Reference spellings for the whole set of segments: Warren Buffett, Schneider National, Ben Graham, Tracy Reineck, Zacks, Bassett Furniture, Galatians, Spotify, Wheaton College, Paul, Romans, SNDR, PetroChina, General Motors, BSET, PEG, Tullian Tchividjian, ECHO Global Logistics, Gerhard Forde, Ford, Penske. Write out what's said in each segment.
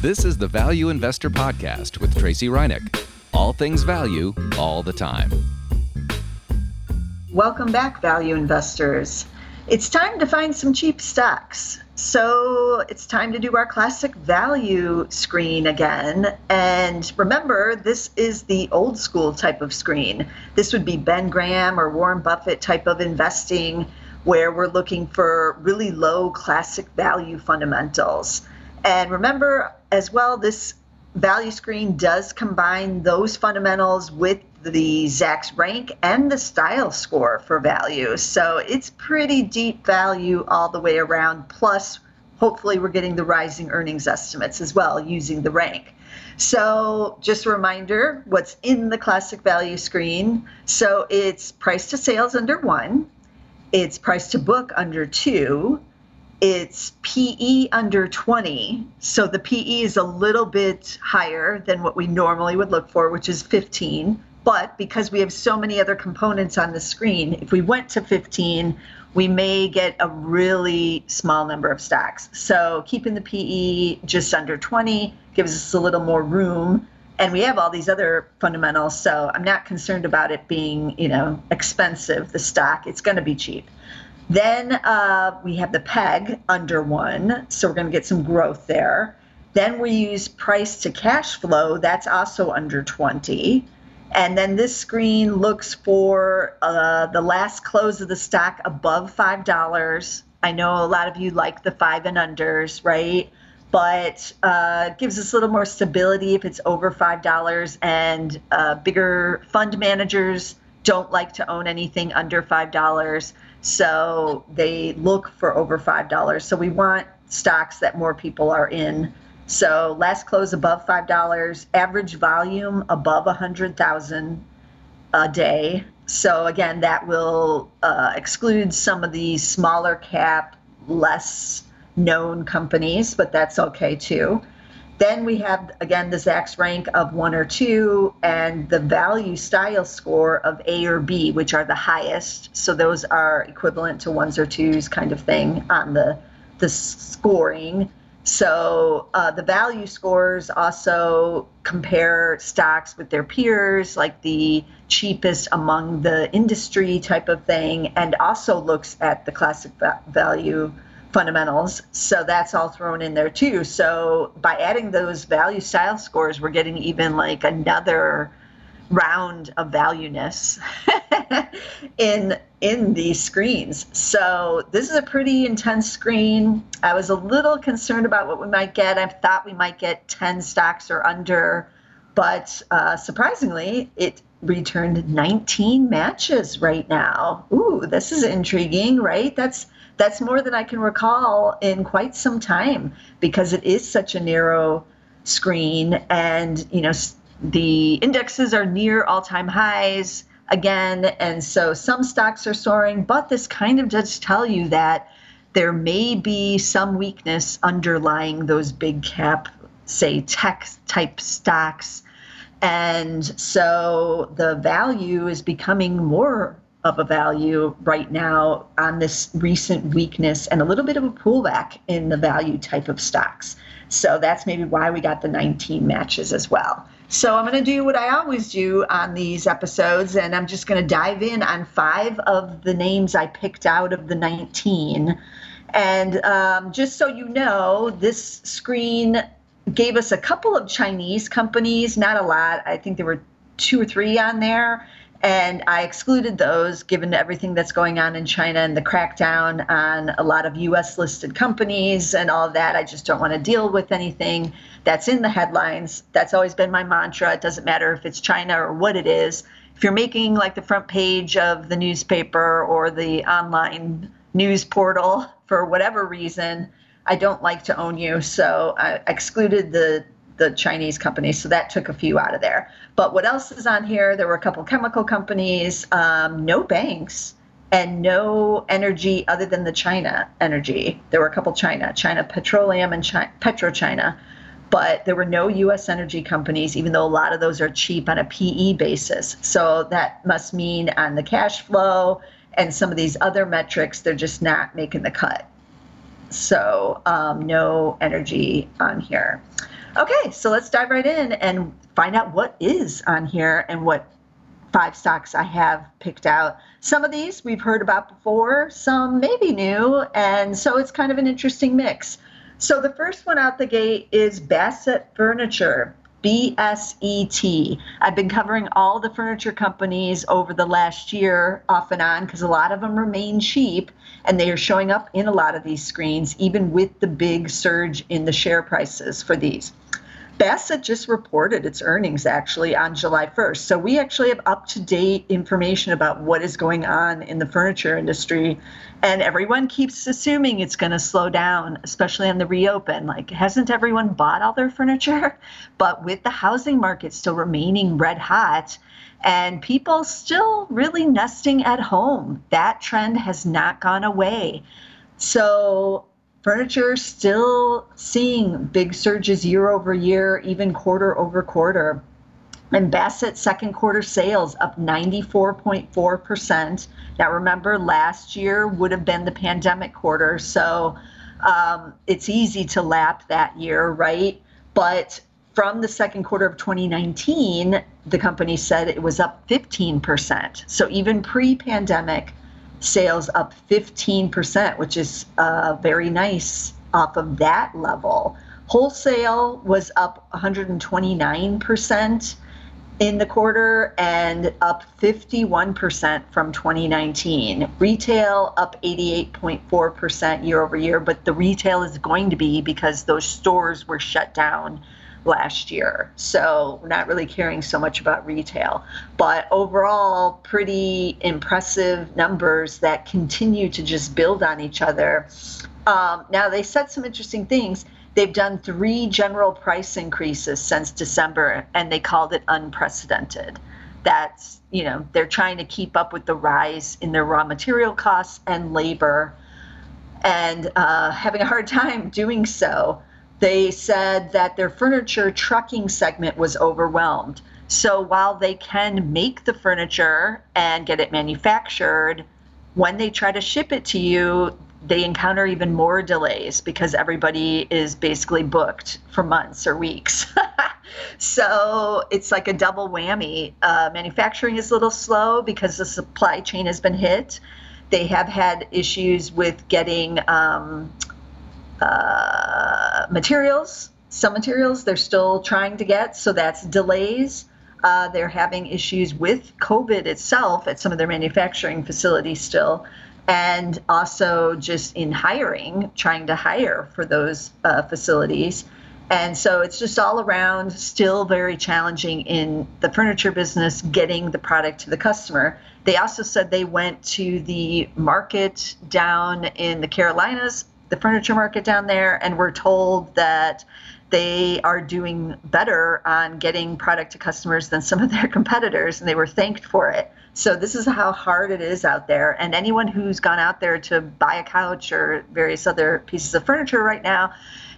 This is the Value Investor Podcast with Tracy Reineck. All things value, all the time. Welcome back, value investors. It's time to find some cheap stocks. So it's time to do our classic value screen again. And remember, this is the old school type of screen. This would be Ben Graham or Warren Buffett type of investing, where we're looking for really low classic value fundamentals. And remember as well, this value screen does combine those fundamentals with the Zacks rank and the style score for value. So it's pretty deep value all the way around. Plus, hopefully we're getting the rising earnings estimates as well using the rank. So just a reminder, what's in the classic value screen. So it's price to sales under 1. It's price to book under 2. It's PE under 20. So the PE is a little bit higher than what we normally would look for, which is 15. But because we have so many other components on the screen, if we went to 15, we may get a really small number of stocks. So keeping the PE just under 20 gives us a little more room. And we have all these other fundamentals, so I'm not concerned about it being, expensive, the stock. It's going to be cheap. Then we have the PEG under 1, so we're going to get some growth there. Then we use price to cash flow. That's also under 20. And then this screen looks for the last close of the stock above $5. I know a lot of you like the 5 and unders, right? But it gives us a little more stability if it's over $5. And bigger fund managers don't like to own anything under $5. So they look for over $5. So we want stocks that more people are in. So last close above $5, average volume above 100,000 a day. So again, that will exclude some of the smaller cap, less known companies, but that's okay too. Then we have, again, the Zacks rank of 1 or 2 and the value style score of A or B, which are the highest. So those are equivalent to 1s or 2s kind of thing on the scoring. So the value scores also compare stocks with their peers, like the cheapest among the industry type of thing, and also looks at the classic value fundamentals. So that's all thrown in there too. So by adding those value style scores, we're getting even like another round of valueness in these screens. So this is a pretty intense screen. I was a little concerned about what we might get. I thought we might get 10 stocks or under, but surprisingly, it returned 19 matches right now. Ooh, this is intriguing, right? That's more than I can recall in quite some time, because it is such a narrow screen, and the indexes are near all-time highs again, and so some stocks are soaring, but this kind of does tell you that there may be some weakness underlying those big cap, say tech type stocks, and so the value is becoming more of a value right now on this recent weakness and a little bit of a pullback in the value type of stocks. So that's maybe why we got the 19 matches as well. So I'm going to do what I always do on these episodes, and I'm just going to dive in on 5 of the names I picked out of the 19. And just so you know, this screen gave us a couple of Chinese companies, not a lot. I think there were 2 or 3 on there. And I excluded those given everything that's going on in China and the crackdown on a lot of U.S. listed companies and all of that. I just don't want to deal with anything that's in the headlines. That's always been my mantra. It doesn't matter if it's China or what it is. If you're making like the front page of the newspaper or the online news portal for whatever reason, I don't like to own you. So I excluded the Chinese companies. So that took a few out of there. But what else is on here? There were a couple chemical companies, no banks, and no energy other than the China energy. There were a couple China Petroleum and PetroChina, but there were no U.S. energy companies, even though a lot of those are cheap on a PE basis. So that must mean on the cash flow and some of these other metrics, they're just not making the cut. So no energy on here. Okay, so let's dive right in and find out what is on here and what 5 stocks I have picked out. Some of these we've heard about before, some may be new, and so it's kind of an interesting mix. So the first one out the gate is Bassett Furniture, BSET. I've been covering all the furniture companies over the last year off and on because a lot of them remain cheap and they are showing up in a lot of these screens, even with the big surge in the share prices for these. Bassett just reported its earnings actually on July 1st. So we actually have up-to-date information about what is going on in the furniture industry. And everyone keeps assuming it's going to slow down, especially on the reopen. Like, hasn't everyone bought all their furniture? But with the housing market still remaining red hot and people still really nesting at home, that trend has not gone away. So furniture still seeing big surges year over year, even quarter over quarter. And Bassett's second quarter sales up 94.4%. Now remember, last year would have been the pandemic quarter, so it's easy to lap that year, right? But from the second quarter of 2019, the company said it was up 15%. So even pre-pandemic, sales up 15%, which is very nice off of that level. Wholesale was up 129% in the quarter and up 51% from 2019. Retail up 88.4% year over year, but the retail is going to be because those stores were shut down last year. So we're not really caring so much about retail, but overall pretty impressive numbers that continue to just build on each other. Now they said some interesting things. They've done 3 general price increases since December and they called it unprecedented. That's, you know, they're trying to keep up with the rise in their raw material costs and labor and having a hard time doing so. They said that their furniture trucking segment was overwhelmed. So while they can make the furniture and get it manufactured, when they try to ship it to you, they encounter even more delays because everybody is basically booked for months or weeks. So it's like a double whammy. Manufacturing is a little slow because the supply chain has been hit. They have had issues with getting materials. Some materials they're still trying to get, so that's delays. They're having issues with COVID itself at some of their manufacturing facilities still, and also just in hiring, trying to hire for those facilities. And so it's just all around still very challenging in the furniture business, getting the product to the customer. They also said they went to the market down in the Carolinas, the furniture market down there, and we're told that they are doing better on getting product to customers than some of their competitors, and they were thanked for it. So this is how hard it is out there. And anyone who's gone out there to buy a couch or various other pieces of furniture right now,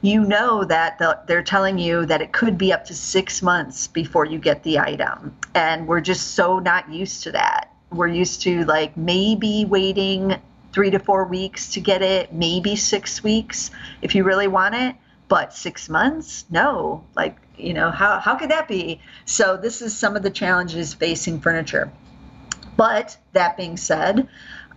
you know that they're telling you that it could be up to 6 months before you get the item. And we're just so not used to that. We're used to like maybe waiting 3 to 4 weeks to get it, maybe 6 weeks if you really want it, but 6 months? No. Like, you know, how could that be? So this is some of the challenges facing furniture. But that being said,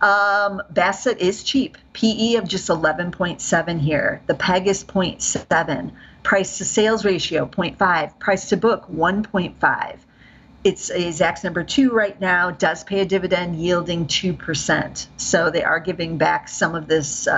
Bassett is cheap. PE of just 11.7 here. The PEG is 0.7. Price to sales ratio 0.5. Price to book 1.5. It's a Zacks number 2 right now, does pay a dividend yielding 2%. So they are giving back some of this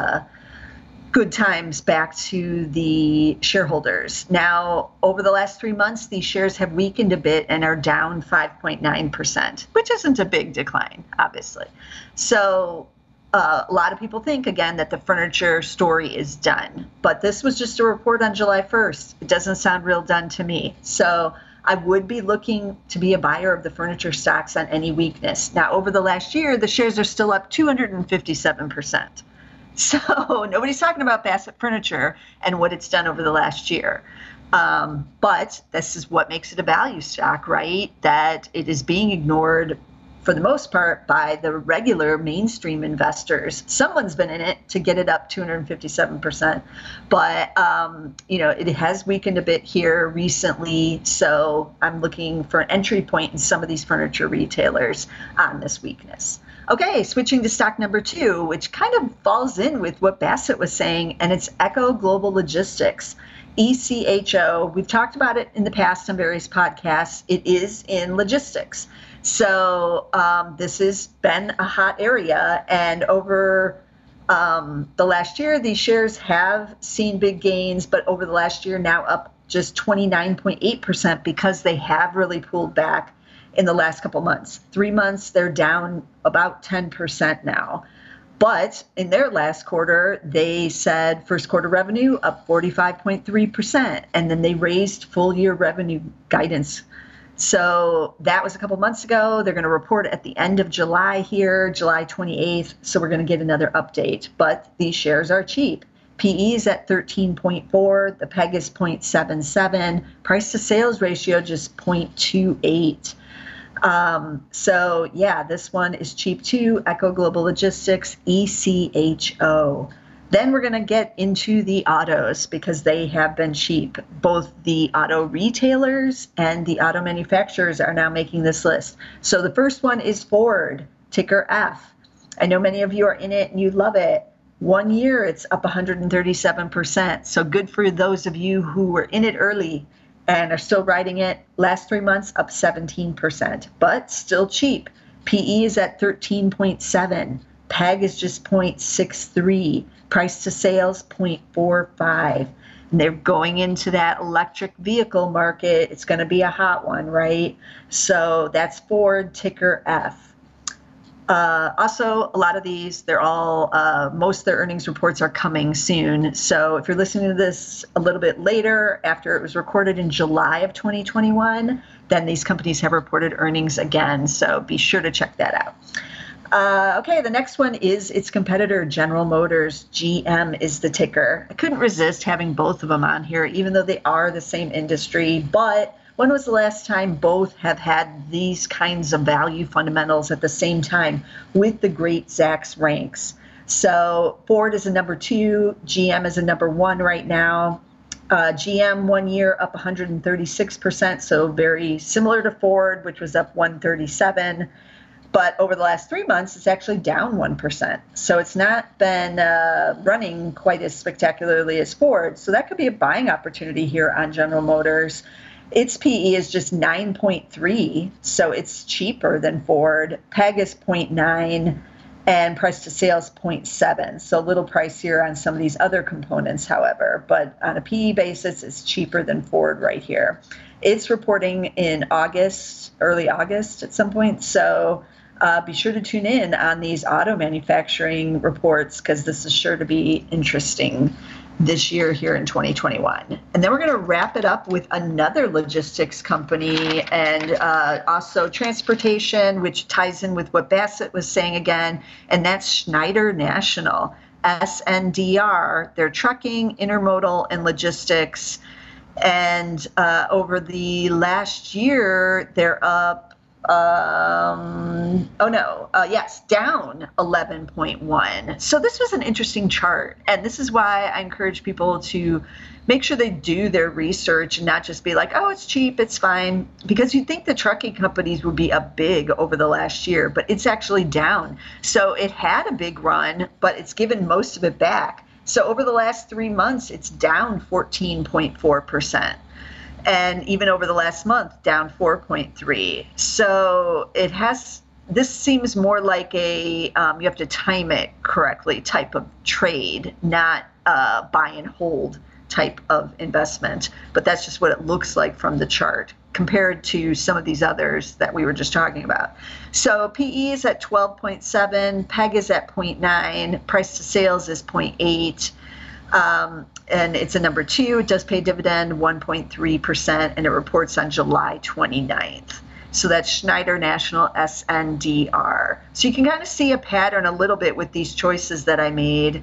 good times back to the shareholders. Now, over the last 3 months, these shares have weakened a bit and are down 5.9%, which isn't a big decline, obviously. So a lot of people think, again, that the furniture story is done. But this was just a report on July 1st. It doesn't sound real done to me. So I would be looking to be a buyer of the furniture stocks on any weakness. Now, over the last year, the shares are still up 257%. So nobody's talking about Bassett Furniture and what it's done over the last year. But this is what makes it a value stock, right? That it is being ignored for the most part, by the regular mainstream investors. Someone's been in it to get it up 257%, but you know, it has weakened a bit here recently. So I'm looking for an entry point in some of these furniture retailers on this weakness. Okay, switching to stock number two, which kind of falls in with what Bassett was saying, and it's ECHO Global Logistics. ECHO, we've talked about it in the past on various podcasts. It is in logistics. So this has been a hot area, and over the last year, these shares have seen big gains, but over the last year, now up just 29.8% because they have really pulled back in the last couple months. 3 months, they're down about 10% now. But in their last quarter, they said first quarter revenue up 45.3%, and then they raised full year revenue guidance. So that was a couple months ago. They're going to report at the end of July here, July 28th. So we're going to get another update. But these shares are cheap. PE is at 13.4. The PEG is 0.77. Price to sales ratio just 0.28. So yeah, this one is cheap too, ECHO Global Logistics, ECHO. Then we're going to get into the autos because they have been cheap. Both the auto retailers and the auto manufacturers are now making this list. So the first one is Ford, ticker F. I know many of you are in it and you love it. 1 year, it's up 137%. So good for those of you who were in it early and are still riding it. Last 3 months, up 17%, but still cheap. PE is at 13.7. PEG is just 0.63. Price to sales, 0.45. And they're going into that electric vehicle market. It's going to be a hot one, right? So that's Ford, ticker F. Also, a lot of these, they're all, most of their earnings reports are coming soon. So if you're listening to this a little bit later, after it was recorded in July of 2021, then these companies have reported earnings again. So be sure to check that out. Okay, the next one is its competitor, General Motors. GM is the ticker. I couldn't resist having both of them on here, even though they are the same industry, but when was the last time both have had these kinds of value fundamentals at the same time with the great Zacks ranks? So Ford is a number two, GM is a number one right now. GM 1 year up 136%, so very similar to Ford, which was up 137%. But over the last 3 months, it's actually down 1%. So it's not been running quite as spectacularly as Ford. So that could be a buying opportunity here on General Motors. Its PE is just 9.3, so it's cheaper than Ford. PEG is 0.9, and price to sales 0.7. So a little price here on some of these other components, however. But on a PE basis, it's cheaper than Ford right here. It's reporting in August, early August at some point. So be sure to tune in on these auto manufacturing reports because this is sure to be interesting this year here in 2021. And then we're going to wrap it up with another logistics company and also transportation, which ties in with what Bassett was saying again, and that's Schneider National, SNDR. They're trucking, intermodal, and logistics. And over the last year, they're up down 11.1. So this was an interesting chart, and this is why I encourage people to make sure they do their research and not just be like, oh, it's cheap, it's fine, because you'd think the trucking companies would be up big over the last year, but it's actually down. So it had a big run, but it's given most of it back. So over the last 3 months, it's down 14.4%. And even over the last month, down 4.3. So it has, this seems more like a, you have to time it correctly type of trade, not a buy and hold type of investment. But that's just what it looks like from the chart compared to some of these others that we were just talking about. So PE is at 12.7, PEG is at 0.9, price to sales is 0.8. And it's a number two. It does pay dividend 1.3%, and it reports on July 29th. So that's Schneider National, SNDR. So you can kind of see a pattern a little bit with these choices that I made.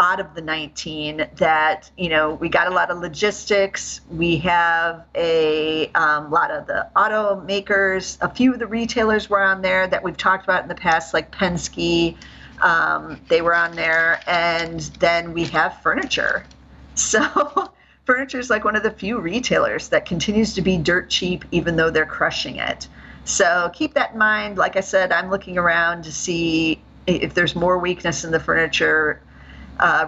out of the 19 that, you know, we got a lot of logistics. We have a lot of the automakers. A few of the retailers were on there that we've talked about in the past, like Penske. They were on there. And then we have furniture. So furniture is like one of the few retailers that continues to be dirt cheap, even though they're crushing it. So keep that in mind. Like I said, I'm looking around to see if there's more weakness in the furniture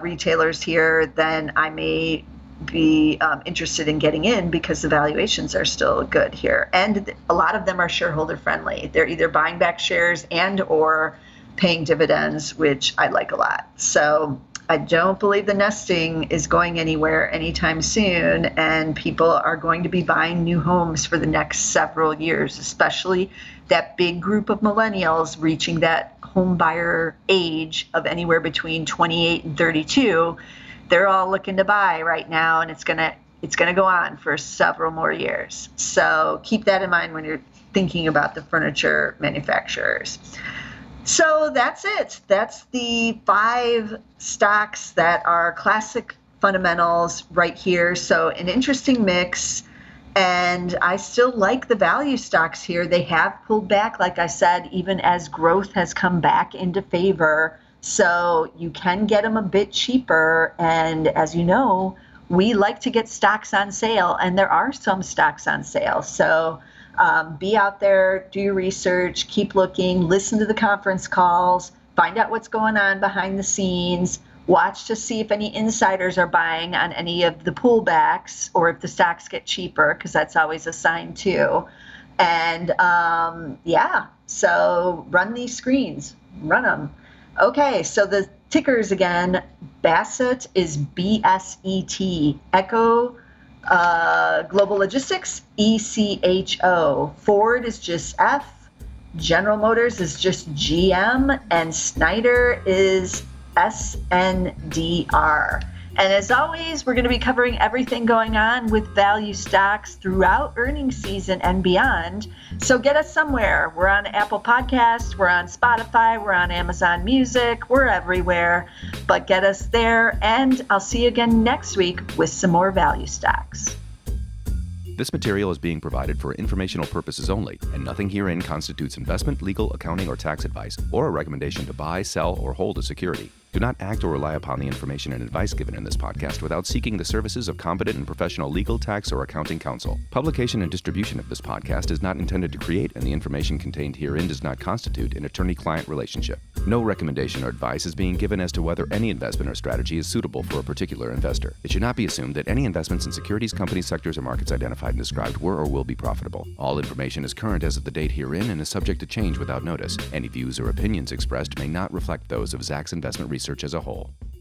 retailers here, then I may be interested in getting in because the valuations are still good here. And a lot of them are shareholder friendly. They're either buying back shares and or paying dividends, which I like a lot. So I don't believe the nesting is going anywhere anytime soon, and people are going to be buying new homes for the next several years, especially that big group of millennials reaching that home buyer age of anywhere between 28 and 32. They're all looking to buy right now, and it's gonna go on for several more years. So keep that in mind when you're thinking about the furniture manufacturers. So that's it. That's the 5 stocks that are classic fundamentals right here. So an interesting mix. And I still like the value stocks here. They have pulled back, like I said, even as growth has come back into favor. So you can get them a bit cheaper. And as you know, we like to get stocks on sale, and there are some stocks on sale. So be out there, do your research, keep looking, listen to the conference calls, find out what's going on behind the scenes, watch to see if any insiders are buying on any of the pullbacks or if the stocks get cheaper, because that's always a sign too. And yeah, so run these screens, run them. Okay, so the tickers again, Bassett is BSET, ECHO Global Logistics, ECHO. Ford is just F, General Motors is just GM, and Schneider is SNDR. And as always, we're going to be covering everything going on with value stocks throughout earnings season and beyond. So get us somewhere. We're on Apple Podcasts, we're on Spotify, we're on Amazon Music, we're everywhere. But get us there, and I'll see you again next week with some more value stocks. This material is being provided for informational purposes only, and nothing herein constitutes investment, legal, accounting, or tax advice, or a recommendation to buy, sell, or hold a security. Do not act or rely upon the information and advice given in this podcast without seeking the services of competent and professional legal, tax, or accounting counsel. Publication and distribution of this podcast is not intended to create, and the information contained herein does not constitute, an attorney-client relationship. No recommendation or advice is being given as to whether any investment or strategy is suitable for a particular investor. It should not be assumed that any investments in securities, companies, sectors, or markets identified and described were or will be profitable. All information is current as of the date herein and is subject to change without notice. Any views or opinions expressed may not reflect those of Zacks Investment Research as a whole.